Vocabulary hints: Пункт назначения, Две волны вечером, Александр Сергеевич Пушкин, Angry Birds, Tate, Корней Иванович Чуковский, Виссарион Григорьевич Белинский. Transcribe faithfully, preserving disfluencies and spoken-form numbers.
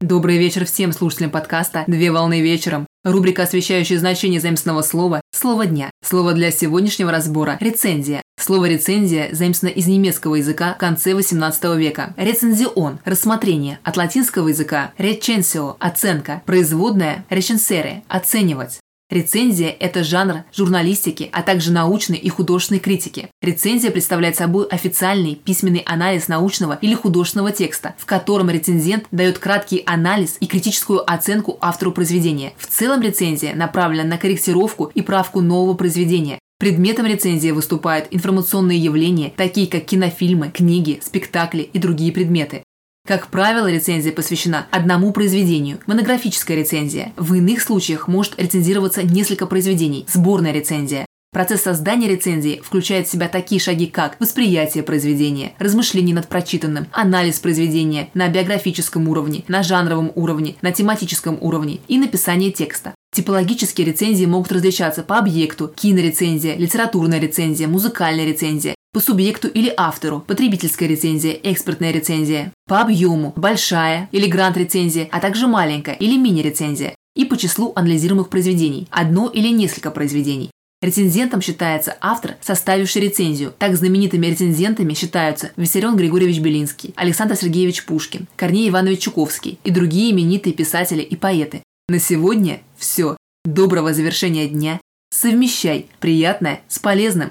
Добрый вечер всем слушателям подкаста «Две волны вечером». Рубрика, освещающая значение заимственного слова «Слово дня». Слово для сегодняшнего разбора – рецензия. Слово «рецензия» заимствовано из немецкого языка в конце восемнадцатого века. Рецензион – рассмотрение, от латинского языка «recensio» – оценка, производная «recensere» – оценивать. Рецензия – это жанр журналистики, а также научной и художественной критики. Рецензия представляет собой официальный письменный анализ научного или художественного текста, в котором рецензент дает краткий анализ и критическую оценку автору произведения. В целом рецензия направлена на корректировку и правку нового произведения. Предметом рецензии выступают информационные явления, такие как кинофильмы, книги, спектакли и другие предметы. Как правило, рецензия посвящена одному произведению – монографическая рецензия. В иных случаях может рецензироваться несколько произведений – сборная рецензия. Процесс создания рецензии включает в себя такие шаги, как восприятие произведения, размышление над прочитанным, анализ произведения на биографическом уровне, на жанровом уровне, на тематическом уровне и написание текста. Типологические рецензии могут различаться по объекту – кинорецензия, литературная рецензия, музыкальная рецензия. По субъекту или автору – потребительская рецензия, экспертная рецензия. По объему – большая или грант-рецензия, а также маленькая или мини-рецензия. И по числу анализируемых произведений – одно или несколько произведений. Рецензентом считается автор, составивший рецензию. Так знаменитыми рецензентами считаются Виссарион Григорьевич Белинский, Александр Сергеевич Пушкин, Корней Иванович Чуковский и другие именитые писатели и поэты. На сегодня все. Доброго завершения дня. Совмещай приятное с полезным.